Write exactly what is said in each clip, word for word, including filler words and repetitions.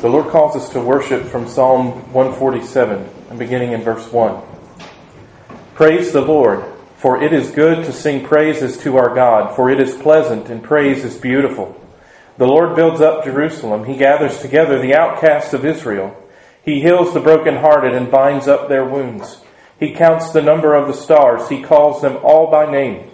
The Lord calls us to worship from Psalm one forty-seven, and beginning in verse one. Praise the Lord, for it is good to sing praises to our God, for it is pleasant and praise is beautiful. The Lord builds up Jerusalem. He gathers together the outcasts of Israel. He heals the brokenhearted and binds up their wounds. He counts the number of the stars. He calls them all by name.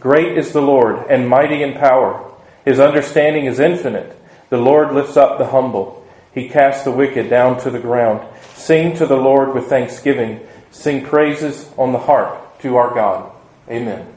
Great is the Lord and mighty in power. His understanding is infinite. The Lord lifts up the humble. He casts the wicked down to the ground. Sing to the Lord with thanksgiving. Sing praises on the harp to our God. Amen.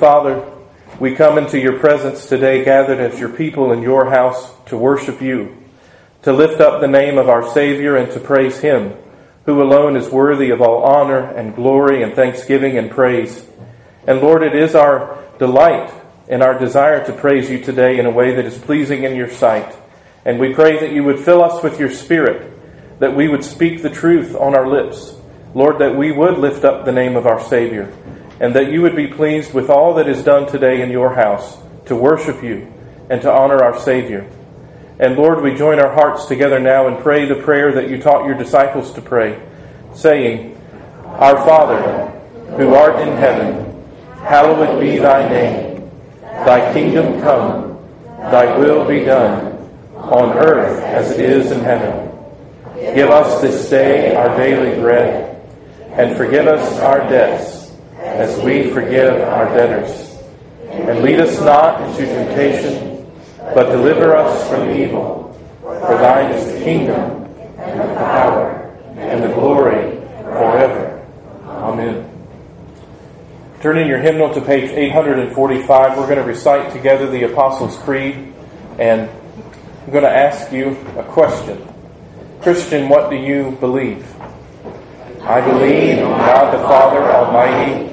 Father, we come into your presence today gathered as your people in your house to worship you, to lift up the name of our Savior and to praise him, who alone is worthy of all honor and glory and thanksgiving and praise. And Lord, it is our delight and our desire to praise you today in a way that is pleasing in your sight. And we pray that you would fill us with your Spirit, that we would speak the truth on our lips. Lord, that we would lift up the name of our Savior, and that you would be pleased with all that is done today in your house to worship you and to honor our Savior. And Lord, we join our hearts together now and pray the prayer that you taught your disciples to pray, saying, Our Father, who art in heaven, hallowed be thy name. Thy kingdom come, thy will be done, on earth as it is in heaven. Give us this day our daily bread, and forgive us our debts, as we forgive our debtors. And lead us not into temptation, but deliver us from evil. For thine is the kingdom, and the power, and the glory, forever. Amen. Turn in your hymnal to page eight forty-five. We're going to recite together the Apostles' Creed, and I'm going to ask you a question. Christian, what do you believe? I believe in God the Father Almighty,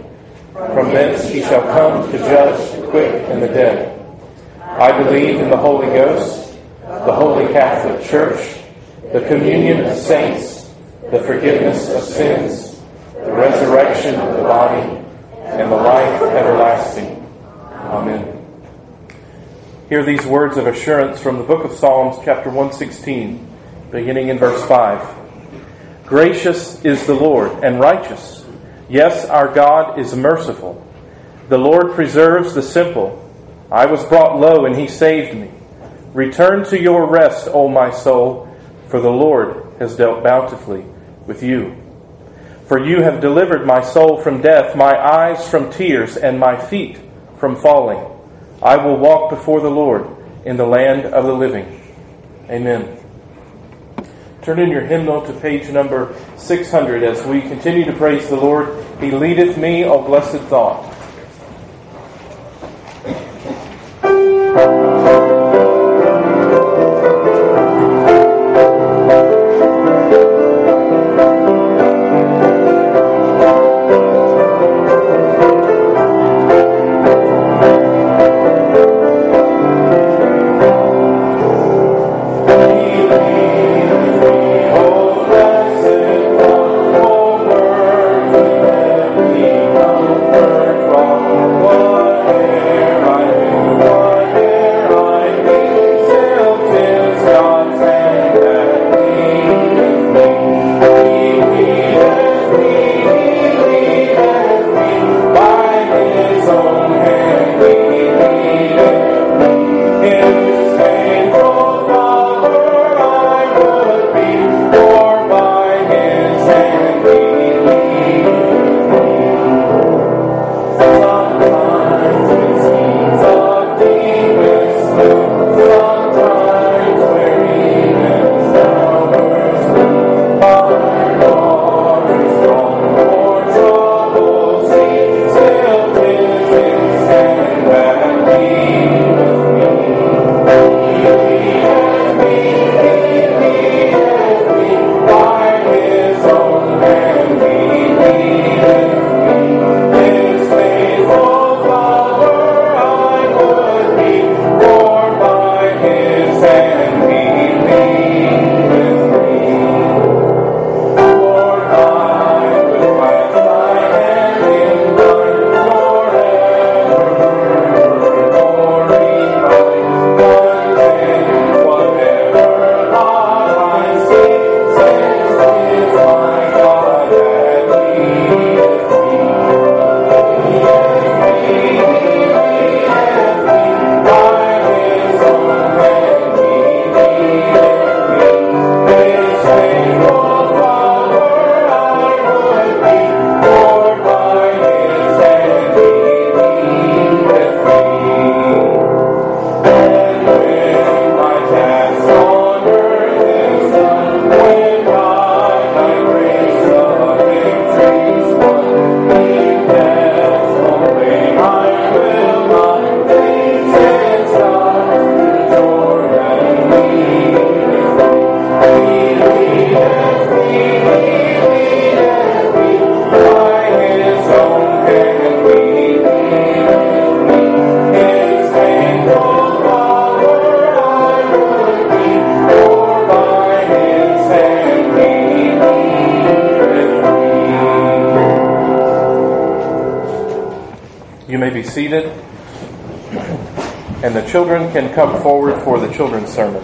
From thence he shall come to judge the quick and the dead. I believe in the Holy Ghost, the Holy Catholic Church, the communion of saints, the forgiveness of sins, the resurrection of the body, and the life everlasting. Amen. Hear these words of assurance from the book of Psalms, chapter one sixteen, beginning in verse five. Gracious is the Lord and righteous. Yes, our God is merciful. The Lord preserves the simple. I was brought low, and he saved me. Return to your rest, O my soul, for the Lord has dealt bountifully with you. For you have delivered my soul from death, my eyes from tears, and my feet from falling. I will walk before the Lord in the land of the living. Amen. Turn in your hymnal to page number six hundred as we continue to praise the Lord. He leadeth me, O blessed thought. Seated, and the children can come forward for the children's sermon.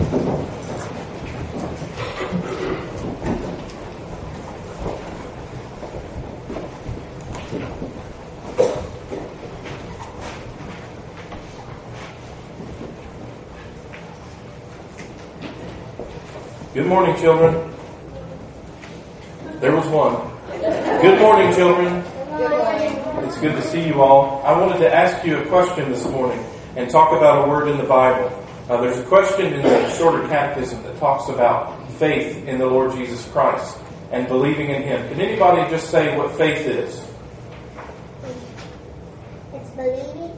Good morning, children. There was one. Good morning, children. It's good to see you all. I wanted to ask you a question this morning and talk about a word in the Bible. Uh, there's a question in the Shorter Catechism that talks about faith in the Lord Jesus Christ and believing in Him. Can anybody just say what faith is? It's believing.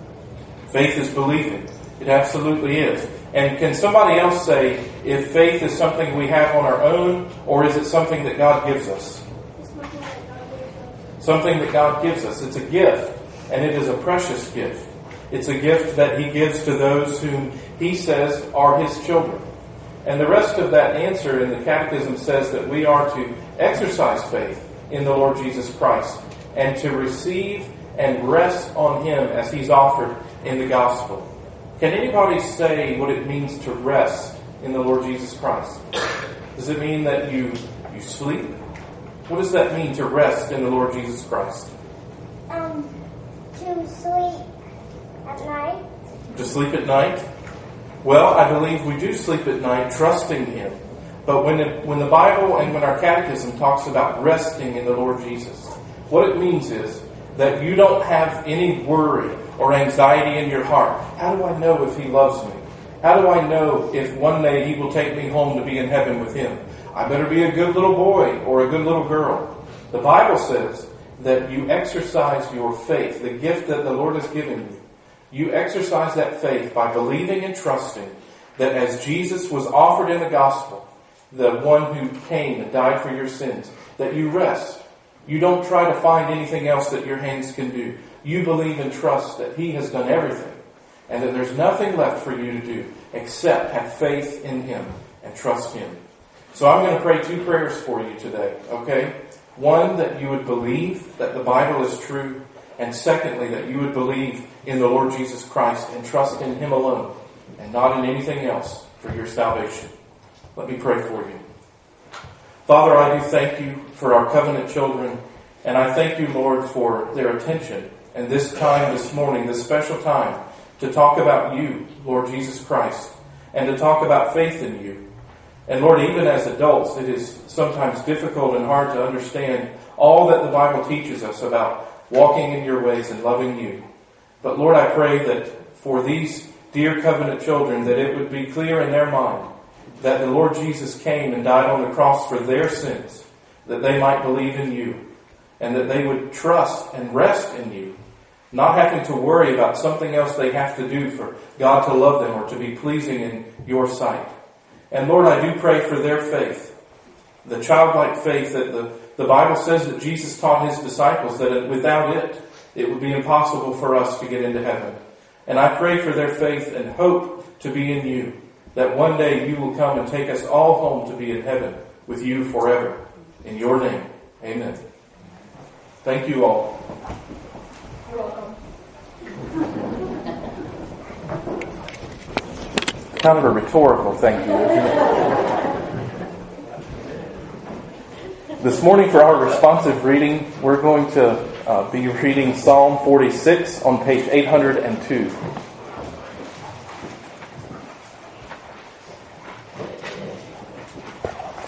Faith is believing. It absolutely is. And can somebody else say if faith is something we have on our own, or is it something that God gives us? Something that God gives us. It's a gift, and it is a precious gift. It's a gift that He gives to those whom He says are His children. And the rest of that answer in the Catechism says that we are to exercise faith in the Lord Jesus Christ and to receive and rest on Him as He's offered in the Gospel. Can anybody say what it means to rest in the Lord Jesus Christ? Does it mean that you, you sleep? What does that mean to rest in the Lord Jesus Christ? Um, to sleep at night. To sleep at night? Well, I believe we do sleep at night, trusting Him. But when the, when the Bible and when our catechism talks about resting in the Lord Jesus, what it means is that you don't have any worry or anxiety in your heart. How do I know if He loves me? How do I know if one day He will take me home to be in heaven with Him? I better be a good little boy or a good little girl. The Bible says that you exercise your faith, the gift that the Lord has given you. You exercise that faith by believing and trusting that as Jesus was offered in the gospel, the one who came and died for your sins, that you rest. You don't try to find anything else that your hands can do. You believe and trust that He has done everything and that there's nothing left for you to do except have faith in Him and trust Him. So I'm going to pray two prayers for you today, okay? One, that you would believe that the Bible is true, and secondly, that you would believe in the Lord Jesus Christ and trust in Him alone and not in anything else for your salvation. Let me pray for you. Father, I do thank You for our covenant children, and I thank You, Lord, for their attention and this time this morning, this special time, to talk about You, Lord Jesus Christ, and to talk about faith in You. And Lord, even as adults, it is sometimes difficult and hard to understand all that the Bible teaches us about walking in Your ways and loving You. But Lord, I pray that for these dear covenant children, that it would be clear in their mind that the Lord Jesus came and died on the cross for their sins, that they might believe in You, and that they would trust and rest in You, not having to worry about something else they have to do for God to love them or to be pleasing in Your sight. And Lord, I do pray for their faith, the childlike faith that the, the Bible says that Jesus taught His disciples, that without it, it would be impossible for us to get into heaven. And I pray for their faith and hope to be in You, that one day You will come and take us all home to be in heaven with You forever. In Your name, amen. Thank you all. You're welcome. Kind of a rhetorical thank you, isn't it? This morning for our responsive reading, we're going to uh, be reading Psalm forty-six on page eight hundred two.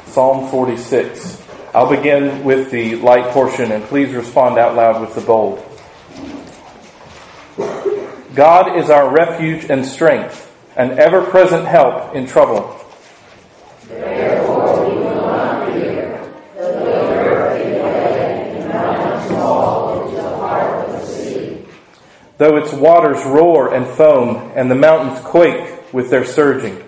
Psalm forty-six. I'll begin with the light portion, and please respond out loud with the bold. God is our refuge and strength, an ever-present help in trouble. Therefore we will not fear, though the earth be fled, and the mountains fall into the heart of the sea. Though its waters roar and foam, and the mountains quake with their surging.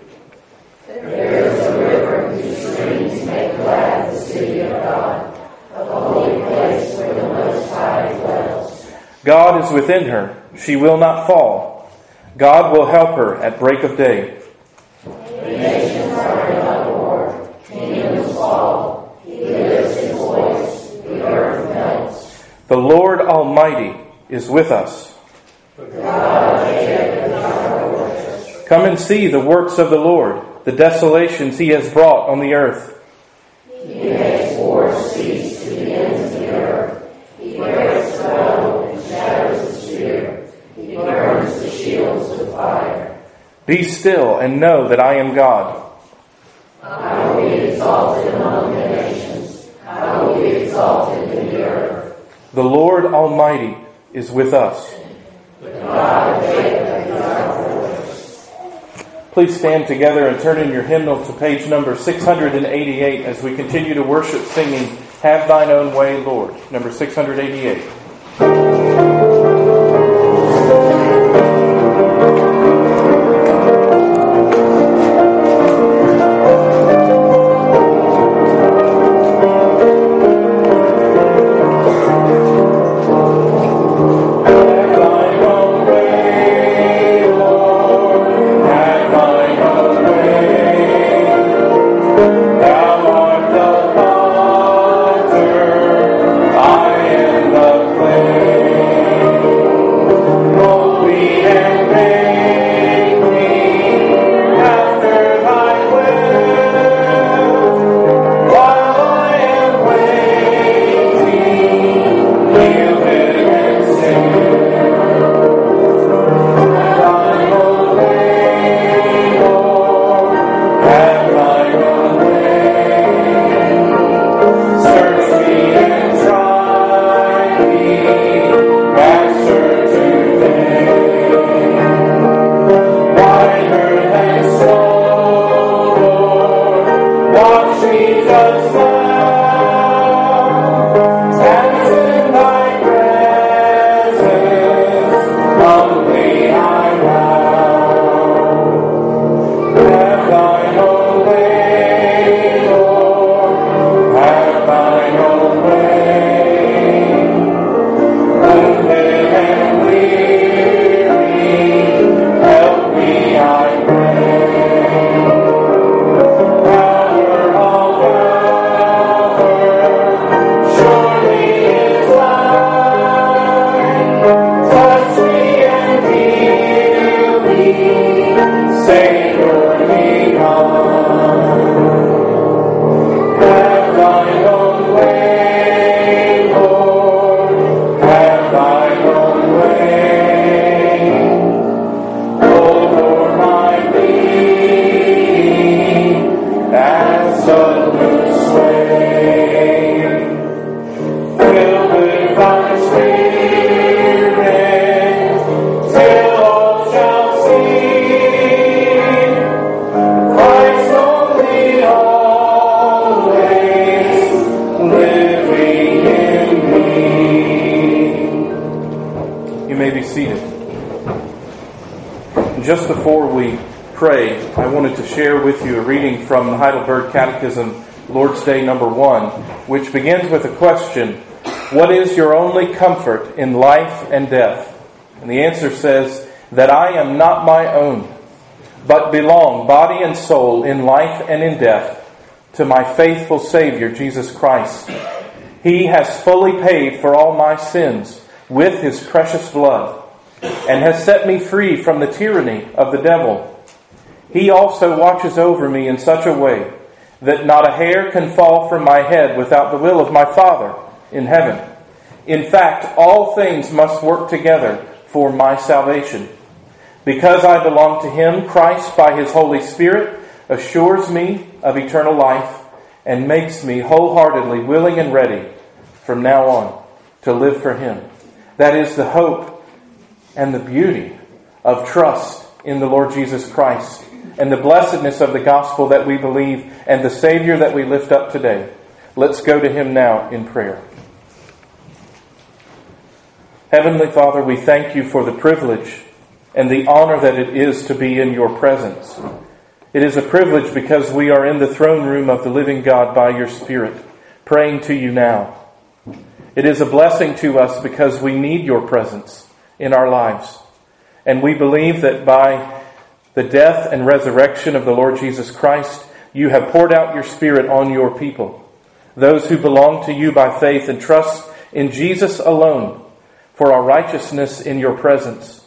God is within her. She will not fall. God will help her at break of day. The nations are in uproar. Kingdoms fall. He lifts His voice. The earth melts. The Lord Almighty is with us. Come and see the works of the Lord, the desolations He has brought on the earth. He makes war cease to the ends of the earth. He breaks the bow and shatters the spear. He burns the shields with fire. Be still and know that I am God. I will be exalted among the nations. I will be exalted in the earth. The Lord Almighty is with us. The God of Jacob is our fortress. Please stand together and turn in your hymnal to page number six hundred eighty-eight as we continue to worship singing Have Thine Own Way, Lord, number six hundred eighty-eight. Answer today. Just before we pray, I wanted to share with you a reading from the Heidelberg Catechism, Lord's Day number one, which begins with a question, what is your only comfort in life and death? And the answer says, that I am not my own, but belong, body and soul, in life and in death, to my faithful Savior, Jesus Christ. He has fully paid for all my sins with His precious blood, and has set me free from the tyranny of the devil. He also watches over me in such a way that not a hair can fall from my head without the will of my Father in heaven. In fact, all things must work together for my salvation. Because I belong to Him, Christ, by His Holy Spirit, assures me of eternal life and makes me wholeheartedly willing and ready from now on to live for Him. That is the hope and the beauty of trust in the Lord Jesus Christ, and the blessedness of the gospel that we believe, and the Savior that we lift up today. Let's go to Him now in prayer. Heavenly Father, we thank You for the privilege and the honor that it is to be in Your presence. It is a privilege because we are in the throne room of the living God by Your Spirit, praying to You now. It is a blessing to us because we need Your presence in our lives. And we believe that by the death and resurrection of the Lord Jesus Christ, You have poured out Your Spirit on Your people, those who belong to You by faith and trust in Jesus alone for our righteousness in Your presence.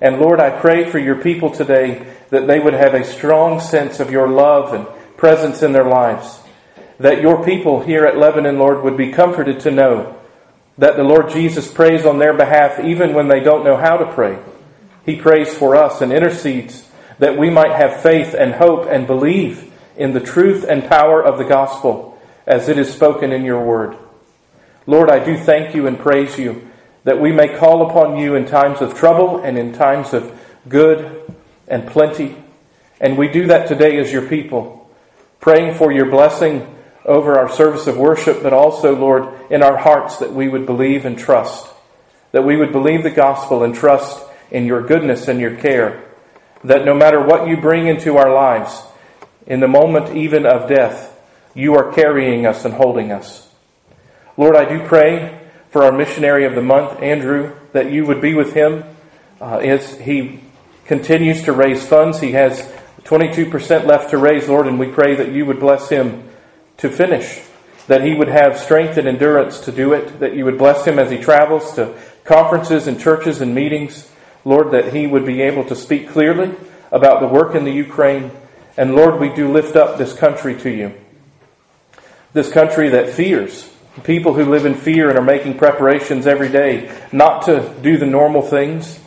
And Lord, I pray for Your people today that they would have a strong sense of Your love and presence in their lives, that Your people here at Lebanon, Lord, would be comforted to know that the Lord Jesus prays on their behalf even when they don't know how to pray. He prays for us and intercedes that we might have faith and hope and believe in the truth and power of the gospel as it is spoken in Your word. Lord, I do thank You and praise You that we may call upon You in times of trouble and in times of good and plenty. And we do that today as Your people, praying for Your blessing over our service of worship, but also, Lord, in our hearts that we would believe and trust, that we would believe the gospel and trust in Your goodness and Your care, that no matter what You bring into our lives, in the moment even of death, You are carrying us and holding us. Lord, I do pray for our missionary of the month, Andrew, that You would be with him uh, as he continues to raise funds. He has twenty-two percent left to raise, Lord, and we pray that You would bless him to finish, that he would have strength and endurance to do it, that You would bless him as he travels to conferences and churches and meetings, Lord, that he would be able to speak clearly about the work in the Ukraine. And Lord, we do lift up this country to You. This country that fears, people who live in fear and are making preparations every day, not to do the normal things,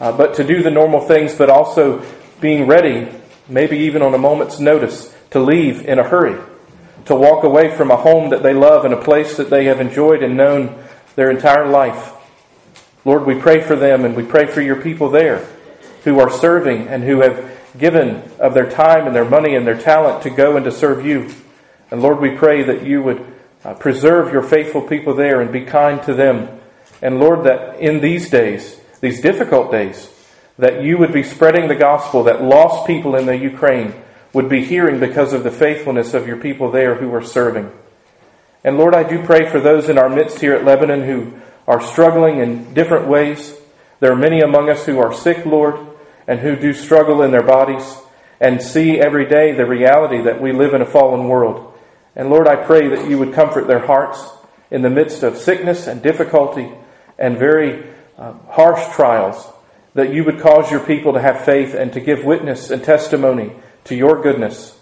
uh, but to do the normal things, but also being ready, maybe even on a moment's notice, to leave in a hurry, to walk away from a home that they love and a place that they have enjoyed and known their entire life. Lord, we pray for them, and we pray for Your people there who are serving and who have given of their time and their money and their talent to go and to serve You. And Lord, we pray that You would preserve Your faithful people there and be kind to them. And Lord, that in these days, these difficult days, that You would be spreading the gospel, that lost people in the Ukraine would be hearing because of the faithfulness of Your people there who are serving. And Lord, I do pray for those in our midst here at Lebanon who are struggling in different ways. There are many among us who are sick, Lord, and who do struggle in their bodies and see every day the reality that we live in a fallen world. And Lord, I pray that You would comfort their hearts in the midst of sickness and difficulty and very uh, harsh trials, that you would cause your people to have faith and to give witness and testimony to your goodness.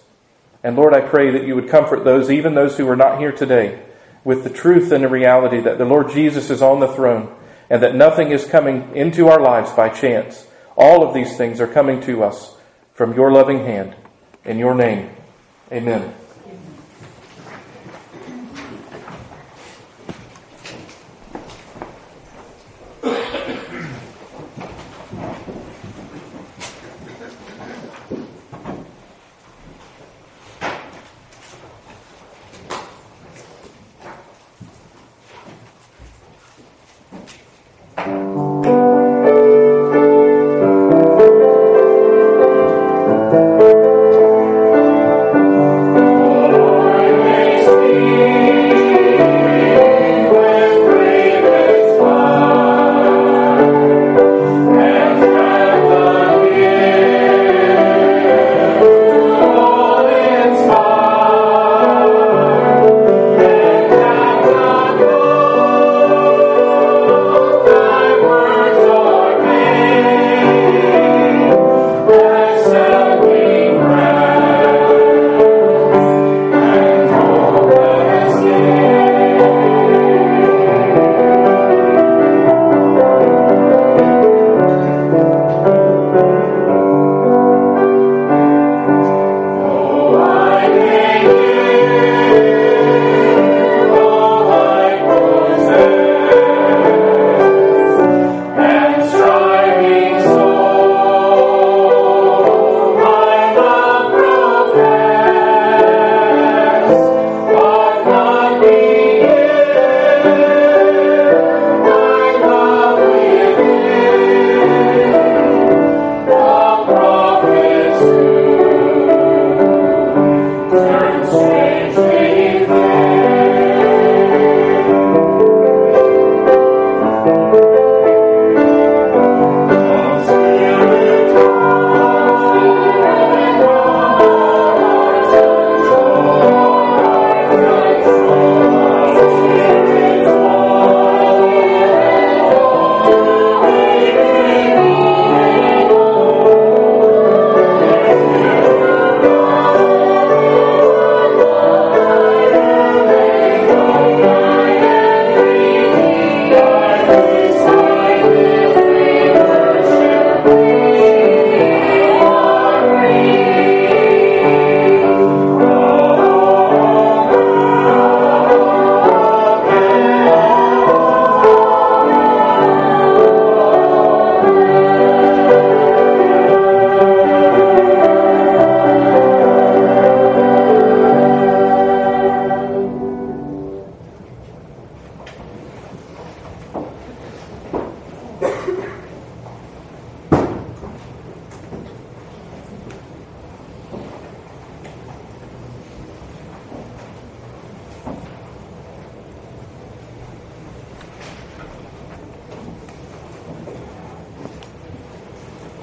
And Lord, I pray that you would comfort those, even those who are not here today, with the truth and the reality that the Lord Jesus is on the throne and that nothing is coming into our lives by chance. All of these things are coming to us from your loving hand. In your name, amen.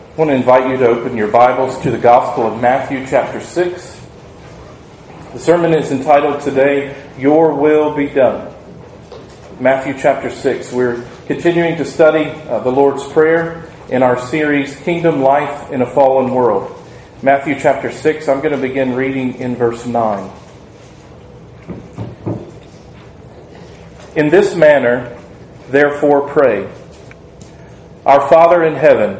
I want to invite you to open your Bibles to the Gospel of Matthew chapter six. The sermon is entitled today, Your Will Be Done. Matthew chapter six. We're continuing to study uh, the Lord's Prayer in our series, Kingdom Life in a Fallen World. Matthew chapter six, I'm going to begin reading in verse nine. In this manner, therefore pray, Our Father in heaven,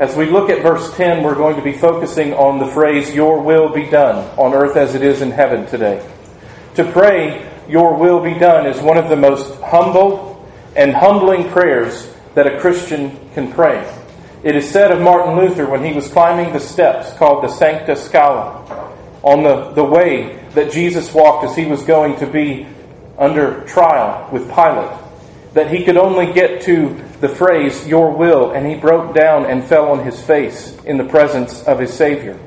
As we look at verse ten, we're going to be focusing on the phrase, Your will be done, on earth as it is in heaven today. To pray, Your will be done, is one of the most humble and humbling prayers that a Christian can pray. It is said of Martin Luther when he was climbing the steps called the Sancta Scala, on the, the way that Jesus walked as he was going to be under trial with Pilate, that he could only get to the phrase, your will, and he broke down and fell on his face in the presence of his Savior.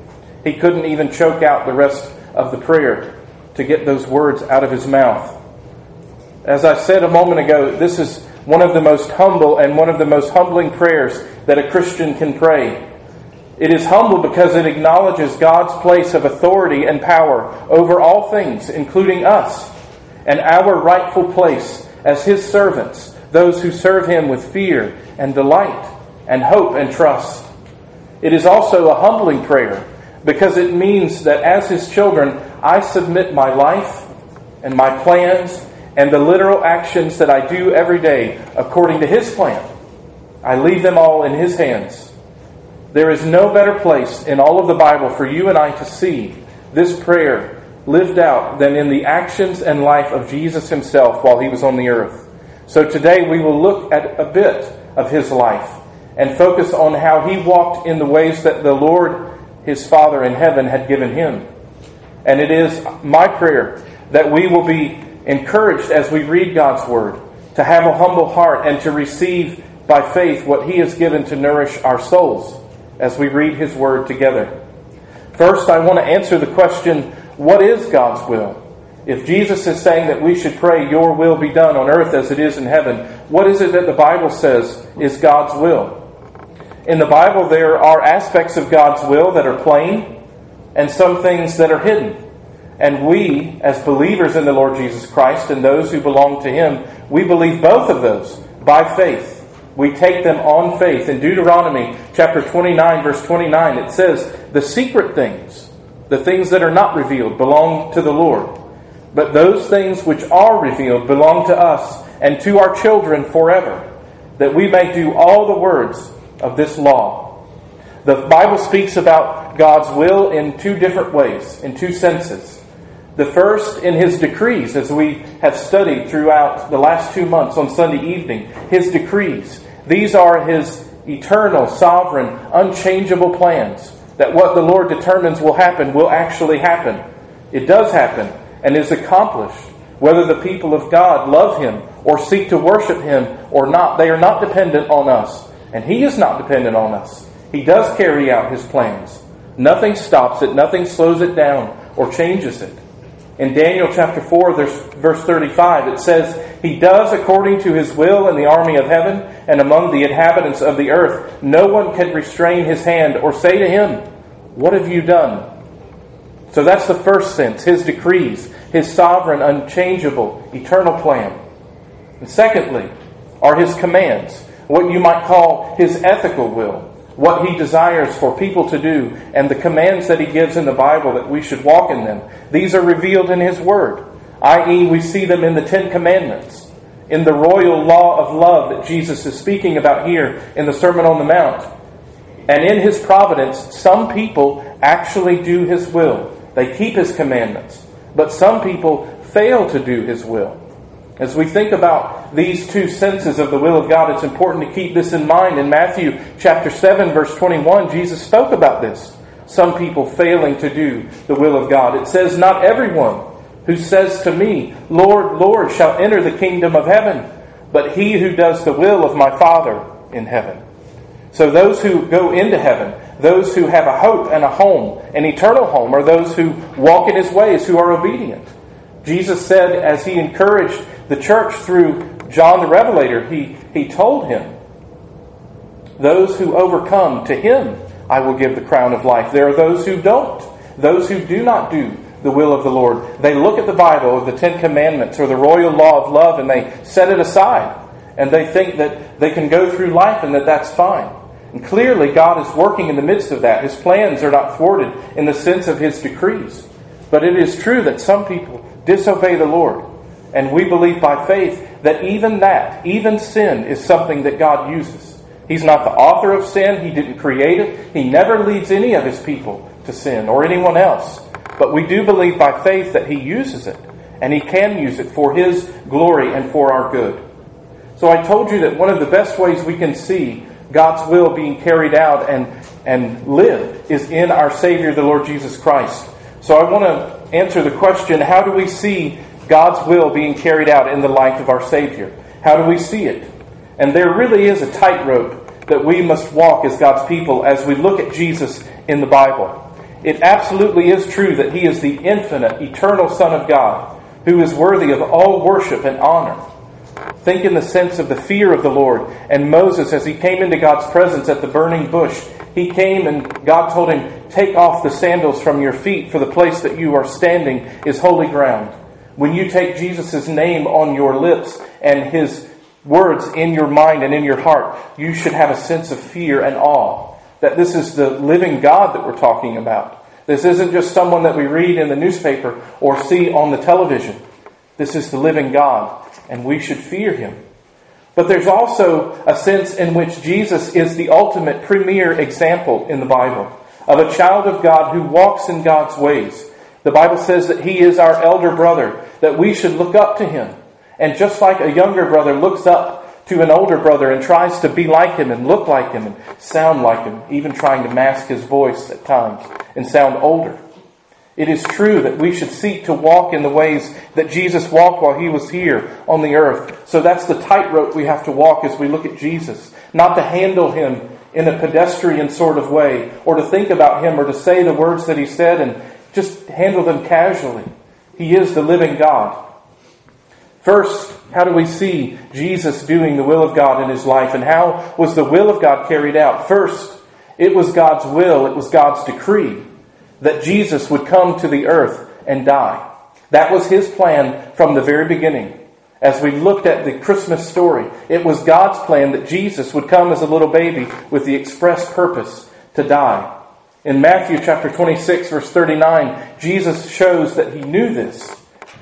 He couldn't even choke out the rest of the prayer to get those words out of his mouth. As I said a moment ago, this is one of the most humble and one of the most humbling prayers that a Christian can pray. It is humble because it acknowledges God's place of authority and power over all things, including us, and our rightful place as His servants, those who serve Him with fear and delight and hope and trust. It is also a humbling prayer because it means that as His children, I submit my life and my plans and the literal actions that I do every day according to His plan. I leave them all in His hands. There is no better place in all of the Bible for you and I to see this prayer lived out than in the actions and life of Jesus Himself while He was on the earth. So today we will look at a bit of His life and focus on how He walked in the ways that the Lord, His Father in heaven, had given Him. And it is my prayer that we will be encouraged as we read God's Word to have a humble heart and to receive by faith what He has given to nourish our souls as we read His Word together. First, I want to answer the question, what is God's will? If Jesus is saying that we should pray, your will be done on earth as it is in heaven, what is it that the Bible says is God's will? In the Bible, there are aspects of God's will that are plain and some things that are hidden. And we, as believers in the Lord Jesus Christ and those who belong to Him, we believe both of those by faith. We take them on faith. In Deuteronomy chapter twenty-nine, verse twenty-nine, it says, the secret things, the things that are not revealed, belong to the Lord. But those things which are revealed belong to us and to our children forever, that we may do all the words of this law. The Bible speaks about God's will in two different ways, in two senses. The first, in His decrees, as we have studied throughout the last two months on Sunday evening, His decrees. These are His eternal, sovereign, unchangeable plans, that what the Lord determines will happen will actually happen. It does happen and is accomplished. Whether the people of God love Him or seek to worship Him or not, they are not dependent on us. And He is not dependent on us. He does carry out His plans. Nothing stops it. Nothing slows it down or changes it. In Daniel chapter four, verse thirty-five, it says, He does according to His will in the army of heaven and among the inhabitants of the earth. No one can restrain His hand or say to Him, what have you done? So that's the first sense, His decrees, His sovereign, unchangeable, eternal plan. And secondly, are His commands, what you might call His ethical will, what He desires for people to do, and the commands that He gives in the Bible that we should walk in them. These are revealed in His Word, that is we see them in the Ten Commandments, in the royal law of love that Jesus is speaking about here in the Sermon on the Mount. And in His providence, some people actually do His will. They keep His commandments, but some people fail to do His will. As we think about these two senses of the will of God, it's important to keep this in mind. In Matthew chapter seven, verse twenty-one, Jesus spoke about this. Some people failing to do the will of God. It says, not everyone who says to me, Lord, Lord, shall enter the kingdom of heaven, but he who does the will of my Father in heaven. So those who go into heaven, those who have a hope and a home, an eternal home, are those who walk in His ways, who are obedient. Jesus said, as He encouraged the church through John the Revelator, he, he told him, those who overcome, to him I will give the crown of life. There are those who don't, those who do not do the will of the Lord. They look at the Bible, the Ten Commandments, or the royal law of love, and they set it aside. And they think that they can go through life and that that's fine. And clearly God is working in the midst of that. His plans are not thwarted in the sense of His decrees. But it is true that some people disobey the Lord. And we believe by faith that even that, even sin, is something that God uses. He's not the author of sin. He didn't create it. He never leads any of His people to sin or anyone else. But we do believe by faith that He uses it. And He can use it for His glory and for our good. So I told you that one of the best ways we can see God's will being carried out and, and lived is in our Savior, the Lord Jesus Christ. So I want to answer the question, how do we see God's will being carried out in the life of our Savior? How do we see it? And there really is a tightrope that we must walk as God's people as we look at Jesus in the Bible. It absolutely is true that He is the infinite, eternal Son of God, who is worthy of all worship and honor. Think in the sense of the fear of the Lord. And Moses, as he came into God's presence at the burning bush, he came and God told him, "Take off the sandals from your feet, for the place that you are standing is holy ground." When you take Jesus' name on your lips and His words in your mind and in your heart, you should have a sense of fear and awe that this is the living God that we're talking about. This isn't just someone that we read in the newspaper or see on the television. This is the living God, and we should fear Him. But there's also a sense in which Jesus is the ultimate premier example in the Bible of a child of God who walks in God's ways. The Bible says that He is our elder brother, that we should look up to Him. And just like a younger brother looks up to an older brother and tries to be like him and look like him and sound like him, even trying to mask his voice at times and sound older. It is true that we should seek to walk in the ways that Jesus walked while He was here on the earth. So that's the tightrope we have to walk as we look at Jesus. Not to handle Him in a pedestrian sort of way, or to think about Him, or to say the words that He said and just handle them casually. He is the living God. First, how do we see Jesus doing the will of God in His life? And how was the will of God carried out? First, it was God's will, it was God's decree that Jesus would come to the earth and die. That was His plan from the very beginning. As we looked at the Christmas story, it was God's plan that Jesus would come as a little baby with the express purpose to die. In Matthew chapter twenty-six, verse thirty-nine, Jesus shows that He knew this.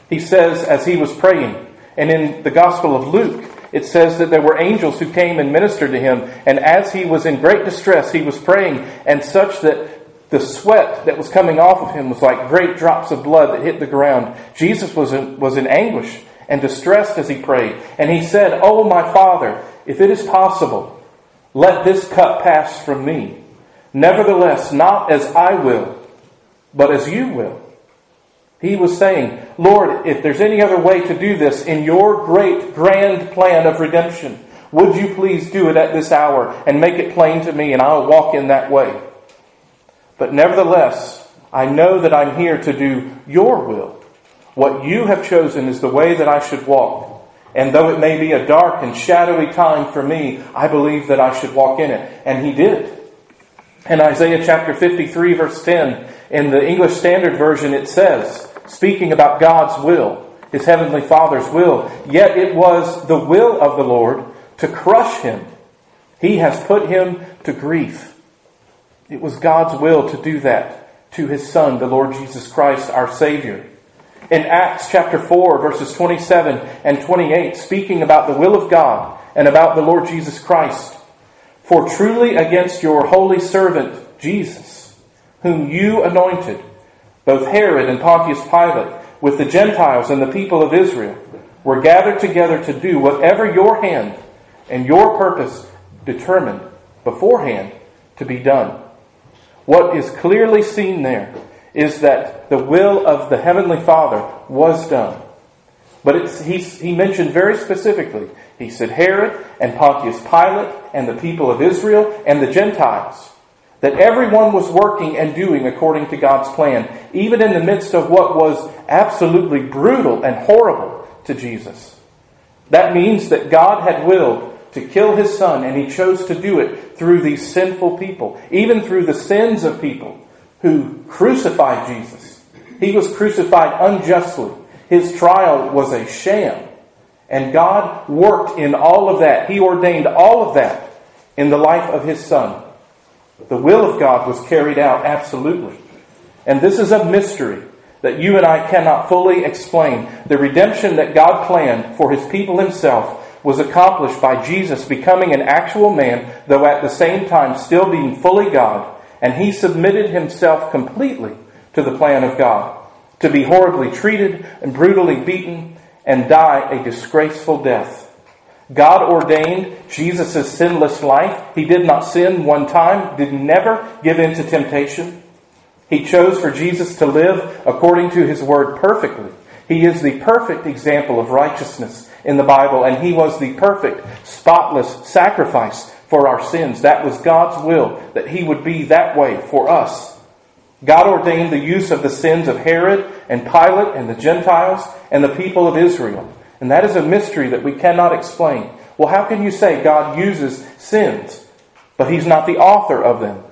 He says, as He was praying, and in the Gospel of Luke, it says that there were angels who came and ministered to Him, and as He was in great distress, He was praying, and such that the sweat that was coming off of Him was like great drops of blood that hit the ground. Jesus was in, was in anguish and distressed as He prayed. And He said, "Oh, my Father, if it is possible, let this cup pass from me. Nevertheless, not as I will, but as you will." He was saying, "Lord, if there's any other way to do this in your great grand plan of redemption, would you please do it at this hour and make it plain to me, and I'll walk in that way. But nevertheless, I know that I'm here to do your will. What you have chosen is the way that I should walk. And though it may be a dark and shadowy time for me, I believe that I should walk in it." And He did. In Isaiah chapter fifty-three, verse ten, in the English Standard Version, it says, speaking about God's will, His heavenly Father's will, "Yet it was the will of the Lord to crush Him. He has put Him to grief." It was God's will to do that to His Son, the Lord Jesus Christ, our Savior. In Acts chapter four, verses twenty-seven and twenty-eight, speaking about the will of God and about the Lord Jesus Christ, "For truly against your holy servant Jesus, whom you anointed, both Herod and Pontius Pilate, with the Gentiles and the people of Israel, were gathered together to do whatever your hand and your purpose determined beforehand to be done." What is clearly seen there is that the will of the Heavenly Father was done. But it's, he, he mentioned very specifically, he said Herod and Pontius Pilate and the people of Israel and the Gentiles, that everyone was working and doing according to God's plan, even in the midst of what was absolutely brutal and horrible to Jesus. That means that God had willed to kill His Son, and He chose to do it through these sinful people, even through the sins of people who crucified Jesus. He was crucified unjustly. His trial was a sham, and God worked in all of that. He ordained all of that in the life of His Son. The will of God was carried out absolutely. And this is a mystery that you and I cannot fully explain. The redemption that God planned for His people Himself was accomplished by Jesus becoming an actual man, though at the same time still being fully God, and He submitted Himself completely to the plan of God, to be horribly treated and brutally beaten and die a disgraceful death. God ordained Jesus' sinless life. He did not sin one time, did never give in to temptation. He chose for Jesus to live according to His word perfectly. He is the perfect example of righteousness in the Bible, and He was the perfect, spotless sacrifice for our sins. That was God's will, that He would be that way for us. God ordained the use of the sins of Herod and Pilate and the Gentiles and the people of Israel. And that is a mystery that we cannot explain. Well, how can you say God uses sins, but He's not the author of them?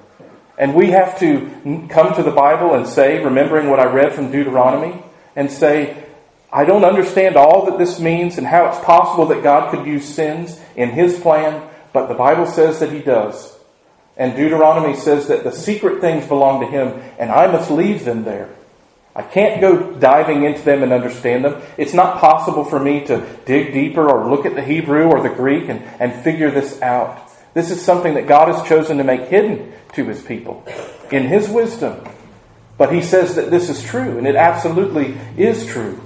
And we have to come to the Bible and say, remembering what I read from Deuteronomy, and say, I don't understand all that this means and how it's possible that God could use sins in His plan, but the Bible says that He does. And Deuteronomy says that the secret things belong to Him, and I must leave them there. I can't go diving into them and understand them. It's not possible for me to dig deeper or look at the Hebrew or the Greek and, and figure this out. This is something that God has chosen to make hidden to His people in His wisdom. But He says that this is true, and it absolutely is true.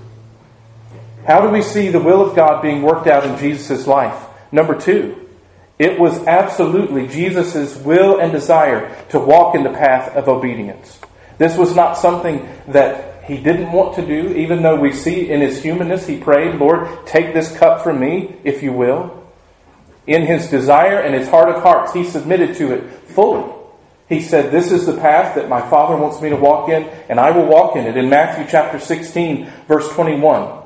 How do we see the will of God being worked out in Jesus' life? Number two, it was absolutely Jesus' will and desire to walk in the path of obedience. This was not something that He didn't want to do, even though we see in His humanness He prayed, Lord, take this cup from me, if you will. In His desire and His heart of hearts, He submitted to it fully. He said, this is the path that my Father wants me to walk in, and I will walk in it. In Matthew chapter sixteen, verse twenty-one,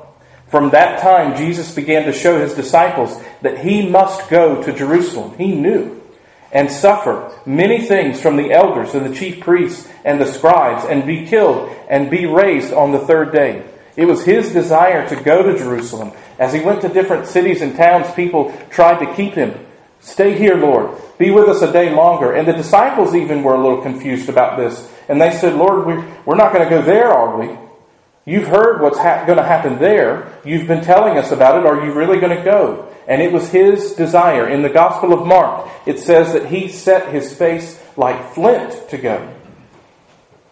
from that time Jesus began to show His disciples that He must go to Jerusalem. He knew. And suffer many things from the elders and the chief priests and the scribes, and be killed and be raised on the third day. It was His desire to go to Jerusalem. As He went to different cities and towns, people tried to keep Him. Stay here, Lord. Be with us a day longer. And the disciples even were a little confused about this. And they said, Lord, we're not going to go there, are we? You've heard what's ha- going to happen there. You've been telling us about it. Are you really going to go? And it was His desire. In the Gospel of Mark, it says that He set His face like flint to go.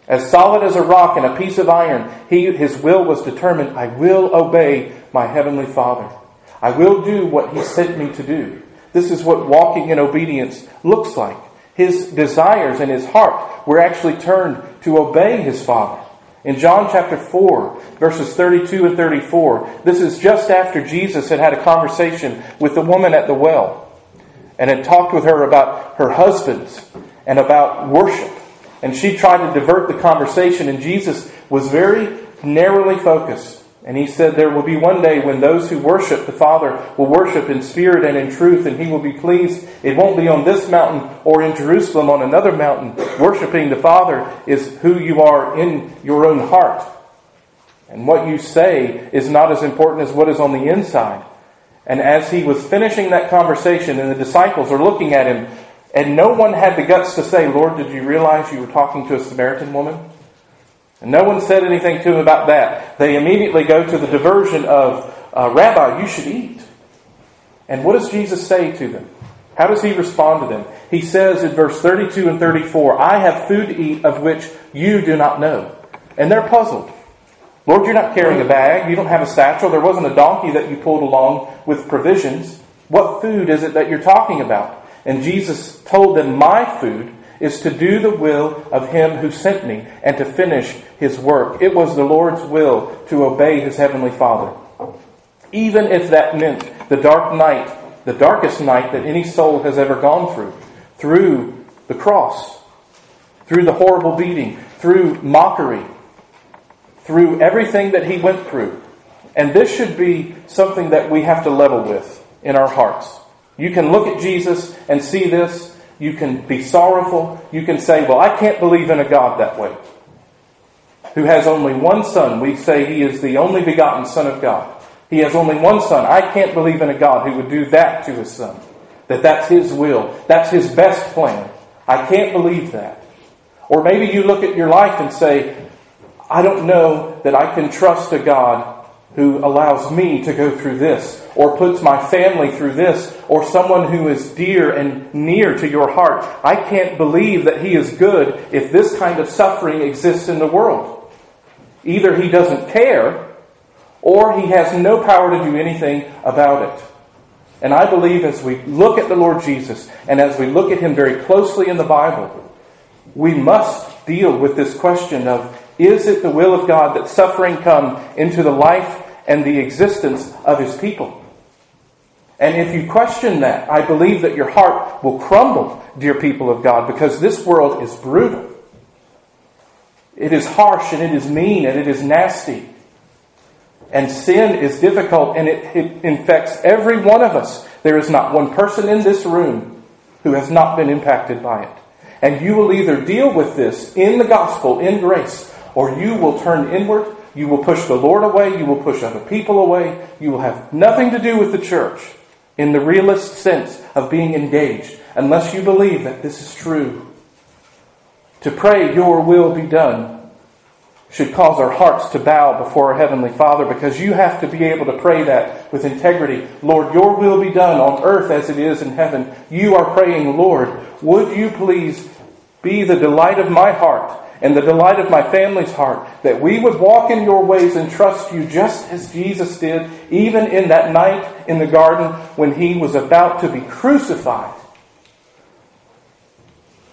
As solid as a rock and a piece of iron, he, his will was determined, I will obey my Heavenly Father. I will do what He sent me to do. This is what walking in obedience looks like. His desires and His heart were actually turned to obey His Father. In John chapter four, verses thirty-two and thirty-four, this is just after Jesus had had a conversation with the woman at the well and had talked with her about her husbands and about worship. And she tried to divert the conversation, and Jesus was very narrowly focused. And He said, there will be one day when those who worship the Father will worship in spirit and in truth, and He will be pleased. It won't be on this mountain or in Jerusalem on another mountain. Worshiping the Father is who you are in your own heart. And what you say is not as important as what is on the inside. And as He was finishing that conversation, and the disciples are looking at Him, and no one had the guts to say, Lord, did you realize you were talking to a Samaritan woman? And no one said anything to him about that. They immediately go to the diversion of, uh, Rabbi, you should eat. And what does Jesus say to them? How does He respond to them? He says in verse thirty-two and thirty-four, I have food to eat of which you do not know. And they're puzzled. Lord, you're not carrying a bag. You don't have a satchel. There wasn't a donkey that you pulled along with provisions. What food is it that you're talking about? And Jesus told them, my food is to do the will of Him who sent me and to finish His work. It was the Lord's will to obey His Heavenly Father. Even if that meant the dark night, the darkest night that any soul has ever gone through, through the cross, through the horrible beating, through mockery, through everything that He went through. And this should be something that we have to level with in our hearts. You can look at Jesus and see this. You can be sorrowful. You can say, well, I can't believe in a God that way, who has only one son. We say He is the only begotten Son of God. He has only one son. I can't believe in a God who would do that to His son, that that's His will. That's His best plan. I can't believe that. Or maybe you look at your life and say, I don't know that I can trust a God who allows me to go through this, or puts my family through this, or someone who is dear and near to your heart. I can't believe that He is good if this kind of suffering exists in the world. Either He doesn't care, or He has no power to do anything about it. And I believe as we look at the Lord Jesus, and as we look at Him very closely in the Bible, we must deal with this question of, Is it the will of God that suffering come into the life and the existence of His people? And if you question that, I believe that your heart will crumble, dear people of God, because this world is brutal. It is harsh, and it is mean, and it is nasty. And sin is difficult, and it, it infects every one of us. There is not one person in this room who has not been impacted by it. And you will either deal with this in the gospel, in grace, or you will turn inward, you will push the Lord away, you will push other people away, you will have nothing to do with the church in the realist sense of being engaged, unless you believe that this is true. To pray, "Your will be done," should cause our hearts to bow before our Heavenly Father, because you have to be able to pray that with integrity. Lord, your will be done on earth as it is in heaven. You are praying, Lord, would you please be the delight of my heart and the delight of my family's heart, that we would walk in your ways and trust you just as Jesus did, even in that night in the garden when he was about to be crucified.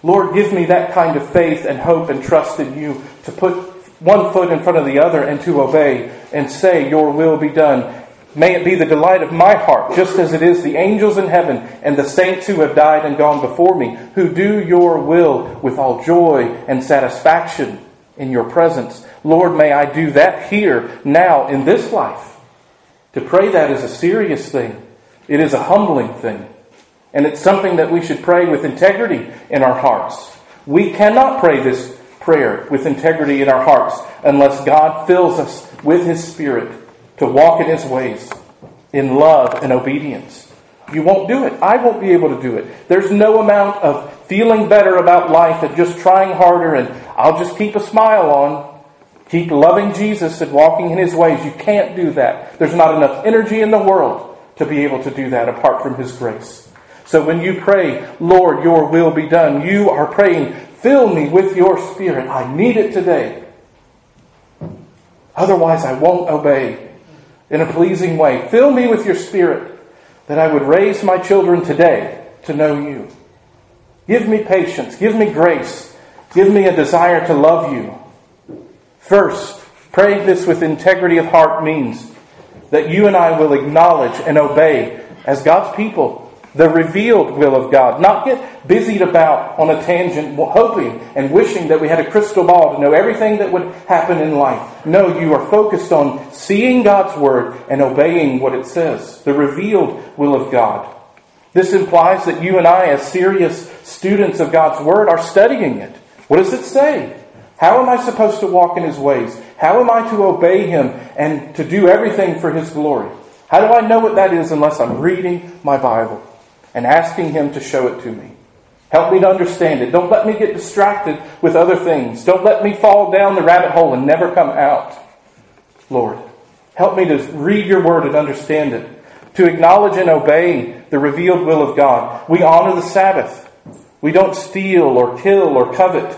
Lord, give me that kind of faith and hope and trust in you to put one foot in front of the other and to obey and say, your will be done. May it be the delight of my heart, just as it is the angels in heaven and the saints who have died and gone before me, who do your will with all joy and satisfaction in your presence. Lord, may I do that here, now, in this life. To pray that is a serious thing. It is a humbling thing. And it's something that we should pray with integrity in our hearts. We cannot pray this prayer with integrity in our hearts unless God fills us with His Spirit to walk in His ways in love and obedience. You won't do it. I won't be able to do it. There's no amount of feeling better about life and just trying harder and I'll just keep a smile on, keep loving Jesus and walking in His ways. You can't do that. There's not enough energy in the world to be able to do that apart from His grace. So when you pray, Lord, your will be done, you are praying, fill me with your Spirit. I need it today. Otherwise, I won't obey in a pleasing way. Fill me with your Spirit that I would raise my children today to know you. Give me patience. Give me grace. Give me a desire to love you. First, praying this with integrity of heart means that you and I will acknowledge and obey as God's people the revealed will of God. Not get busied about on a tangent, hoping and wishing that we had a crystal ball to know everything that would happen in life. No, you are focused on seeing God's Word and obeying what it says. The revealed will of God. This implies that you and I, as serious students of God's Word, are studying it. What does it say? How am I supposed to walk in His ways? How am I to obey Him and to do everything for His glory? How do I know what that is unless I'm reading my Bible and asking Him to show it to me? Help me to understand it. Don't let me get distracted with other things. Don't let me fall down the rabbit hole and never come out. Lord, help me to read your Word and understand it. To acknowledge and obey the revealed will of God. We honor the Sabbath. We don't steal or kill or covet.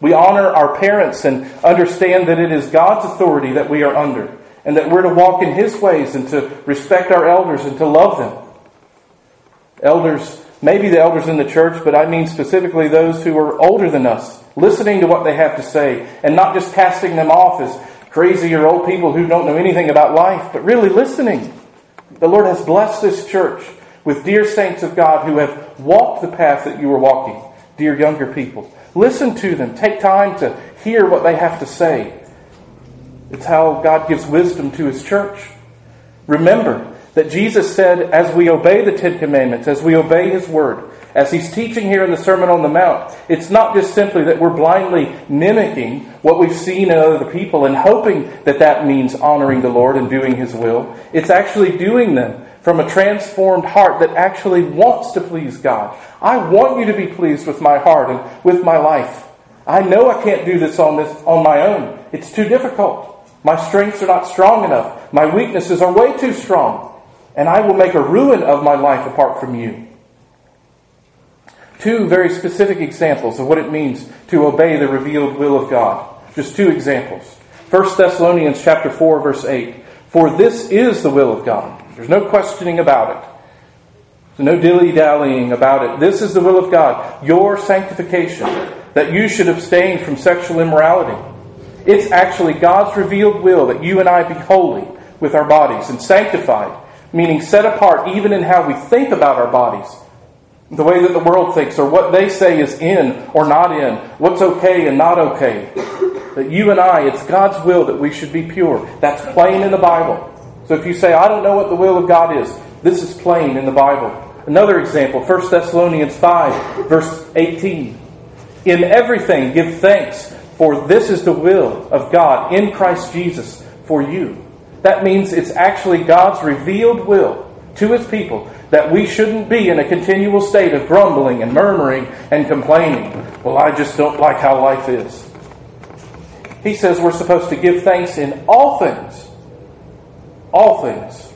We honor our parents and understand that it is God's authority that we are under, and that we're to walk in His ways and to respect our elders and to love them. Elders, maybe the elders in the church, but I mean specifically those who are older than us, listening to what they have to say and not just casting them off as crazy or old people who don't know anything about life, but really listening. The Lord has blessed this church with dear saints of God who have walked the path that you were walking, dear younger people. Listen to them. Take time to hear what they have to say. It's how God gives wisdom to His church. Remember that Jesus said, as we obey the Ten Commandments, as we obey His Word, as He's teaching here in the Sermon on the Mount, it's not just simply that we're blindly mimicking what we've seen in other people and hoping that that means honoring the Lord and doing His will. It's actually doing them from a transformed heart that actually wants to please God. I want you to be pleased with my heart and with my life. I know I can't do this on this on my own. It's too difficult. My strengths are not strong enough. My weaknesses are way too strong. And I will make a ruin of my life apart from you. Two very specific examples of what it means to obey the revealed will of God. Just two examples. First Thessalonians chapter four, verse eight. For this is the will of God. There's no questioning about it. There's no dilly-dallying about it. This is the will of God, your sanctification, that you should abstain from sexual immorality, It's actually God's revealed will that you and I be holy with our bodies and sanctified, meaning set apart even in how we think about our bodies, the way that the world thinks or what they say is in or not in, what's okay and not okay. That you and I, it's God's will that we should be pure. That's plain in the Bible. So if you say, I don't know what the will of God is, this is plain in the Bible. Another example, First Thessalonians five, verse eighteen. In everything give thanks, for this is the will of God in Christ Jesus for you. That means it's actually God's revealed will to His people that we shouldn't be in a continual state of grumbling and murmuring and complaining. Well, I just don't like how life is. He says we're supposed to give thanks in all things. All things.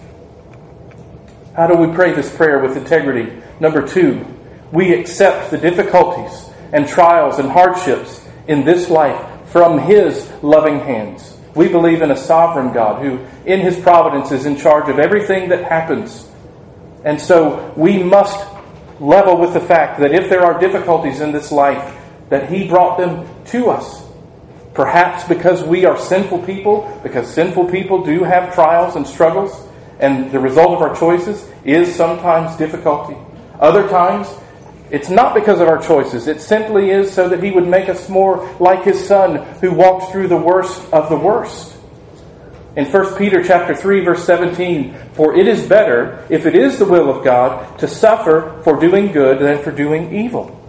How do we pray this prayer with integrity? Number two, we accept the difficulties and trials and hardships in this life from His loving hands. We believe in a sovereign God who, in His providence, is in charge of everything that happens. And so we must level with the fact that if there are difficulties in this life, that He brought them to us. Perhaps because we are sinful people, because sinful people do have trials and struggles, and the result of our choices is sometimes difficulty. Other times, it's not because of our choices. It simply is so that He would make us more like His Son who walked through the worst of the worst. In First Peter chapter three, verse seventeen, for it is better, if it is the will of God, to suffer for doing good than for doing evil.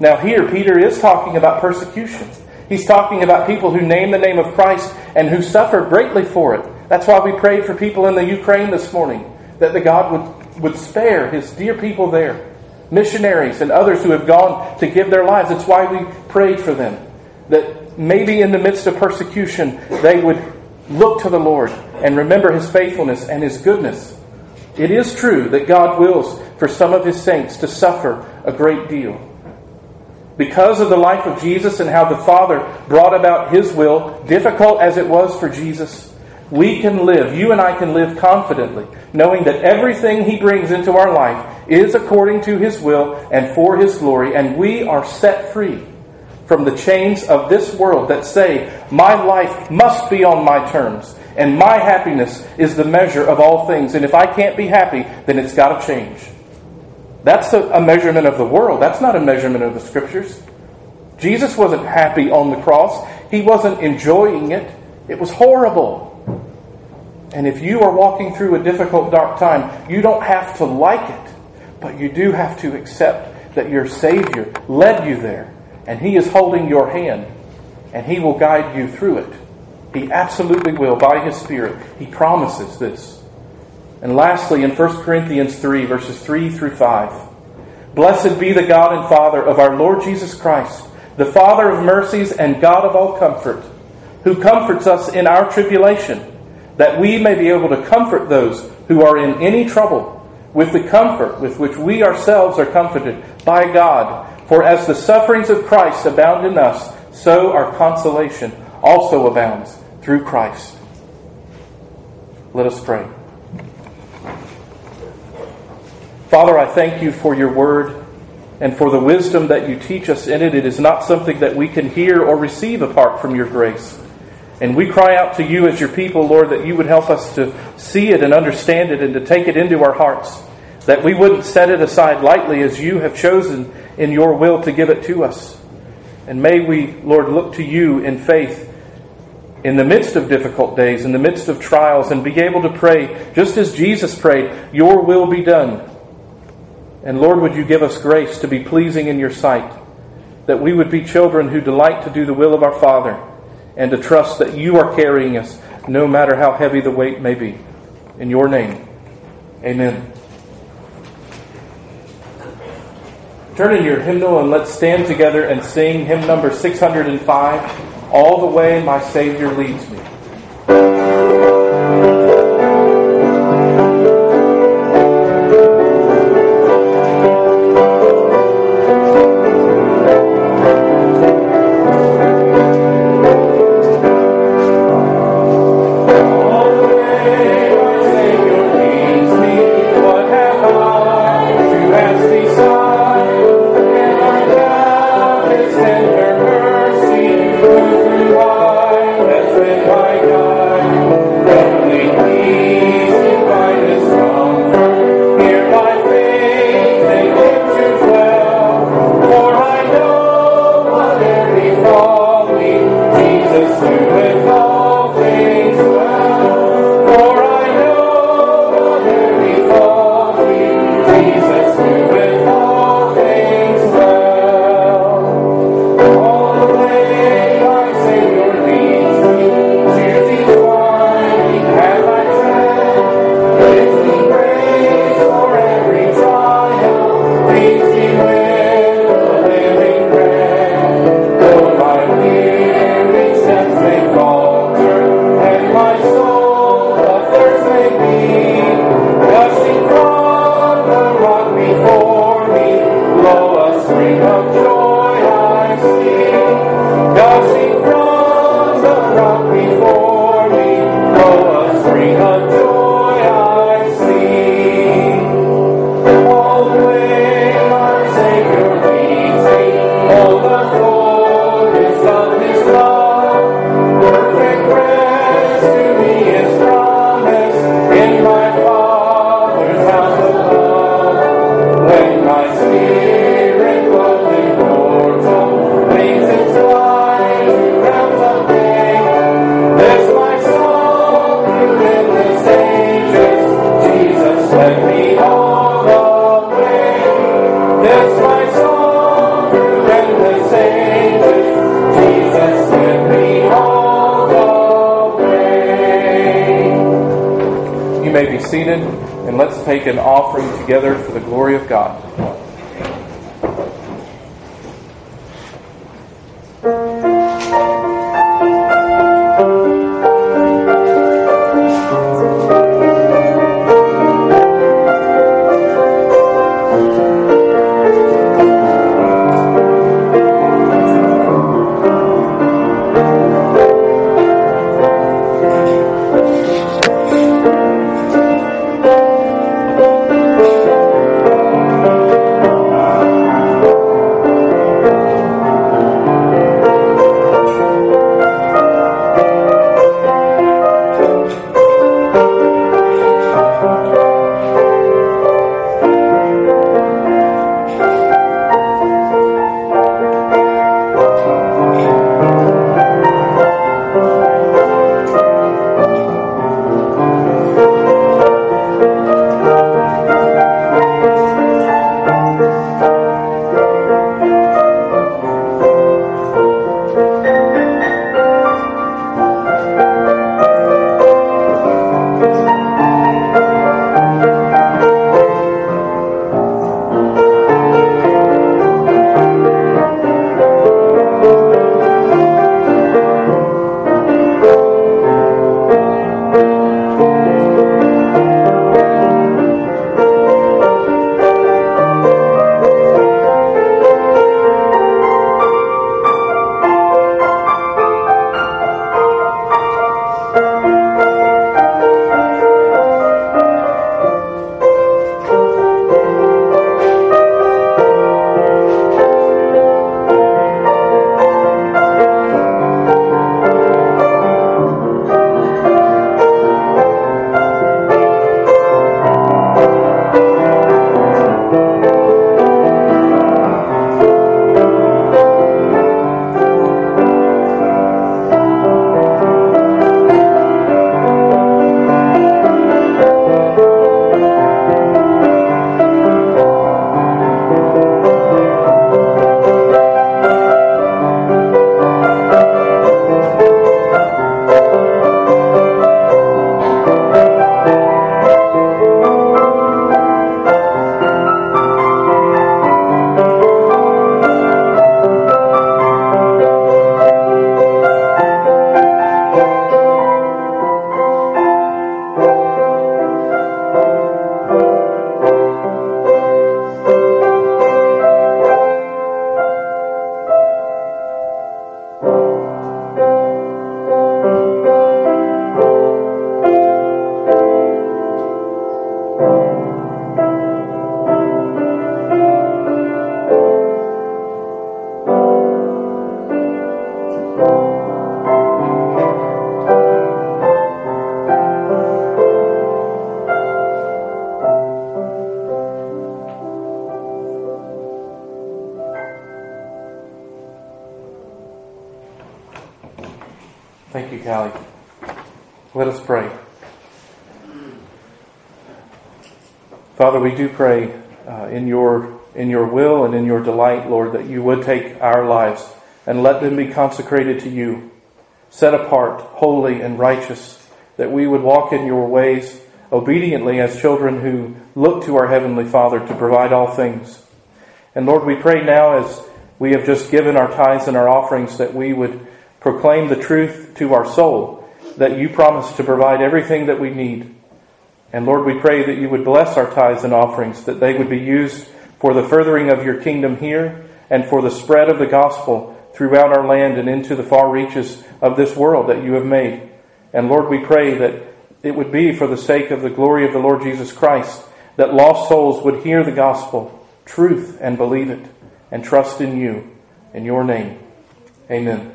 Now here, Peter is talking about persecution. He's talking about people who name the name of Christ and who suffer greatly for it. That's why we prayed for people in the Ukraine this morning, that the God would, would spare His dear people there, missionaries and others who have gone to give their lives. It's why we prayed for them, that maybe in the midst of persecution, they would look to the Lord and remember His faithfulness and His goodness. It is true that God wills for some of His saints to suffer a great deal. Because of the life of Jesus and how the Father brought about His will, difficult as it was for Jesus, we can live, you and I can live confidently, knowing that everything He brings into our life is according to His will and for His glory, and we are set free from the chains of this world that say, my life must be on my terms, and my happiness is the measure of all things, and if I can't be happy, then it's got to change. That's a measurement of the world. That's not a measurement of the Scriptures. Jesus wasn't happy on the cross. He wasn't enjoying it. It was horrible. And if you are walking through a difficult, dark time, you don't have to like it, but you do have to accept that your Savior led you there, and He is holding your hand, and He will guide you through it. He absolutely will by His Spirit. He promises this. And lastly, in First Corinthians three, verses three through five, blessed be the God and Father of our Lord Jesus Christ, the Father of mercies and God of all comfort, who comforts us in our tribulation, that we may be able to comfort those who are in any trouble with the comfort with which we ourselves are comforted by God. For as the sufferings of Christ abound in us, so our consolation also abounds through Christ. Let us pray. Father, I thank You for Your Word and for the wisdom that You teach us in it. It is not something that we can hear or receive apart from Your grace. And we cry out to You as Your people, Lord, that You would help us to see it and understand it and to take it into our hearts, that we wouldn't set it aside lightly as You have chosen in Your will to give it to us. And may we, Lord, look to You in faith in the midst of difficult days, in the midst of trials, and be able to pray, just as Jesus prayed, Your will be done. And Lord, would You give us grace to be pleasing in Your sight, that we would be children who delight to do the will of our Father and to trust that You are carrying us no matter how heavy the weight may be. In Your name, amen. Turn in your hymnal and let's stand together and sing hymn number six hundred five, All the Way My Savior Leads Me. Thank you. may be seated, and let's take an offering together for the glory of God. Father, we do pray uh, in your in your will and in your delight, Lord, that you would take our lives and let them be consecrated to you, set apart, holy and righteous, that we would walk in your ways obediently as children who look to our Heavenly Father to provide all things. And Lord, we pray now as we have just given our tithes and our offerings that we would proclaim the truth to our soul, that you promise to provide everything that we need. And Lord, we pray that you would bless our tithes and offerings, that they would be used for the furthering of your kingdom here and for the spread of the gospel throughout our land and into the far reaches of this world that you have made. And Lord, we pray that it would be for the sake of the glory of the Lord Jesus Christ that lost souls would hear the gospel, truth, and believe it, and trust in you, in your name. Amen.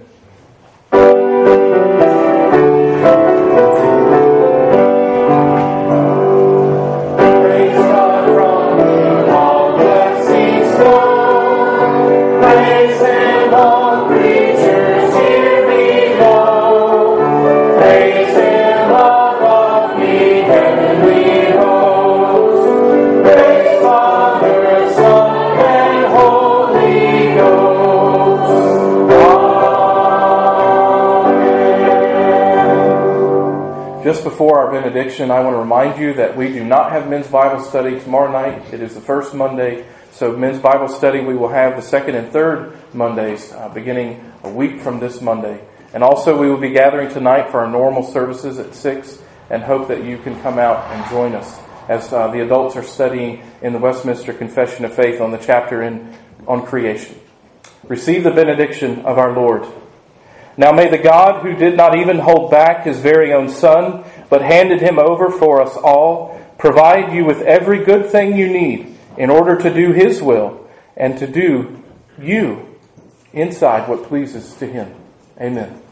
just before our benediction, I want to remind you that we do not have men's Bible study tomorrow night. It is the first Monday. So men's Bible study we will have the second and third Mondays, uh, beginning a week from this Monday. And also we will be gathering tonight for our normal services at six, and hope that you can come out and join us as uh, the adults are studying in the Westminster Confession of Faith on the chapter in, on creation. Receive the benediction of our Lord. Now may the God who did not even hold back His very own Son, but handed Him over for us all, provide you with every good thing you need in order to do His will and to do you inside what pleases to Him. Amen.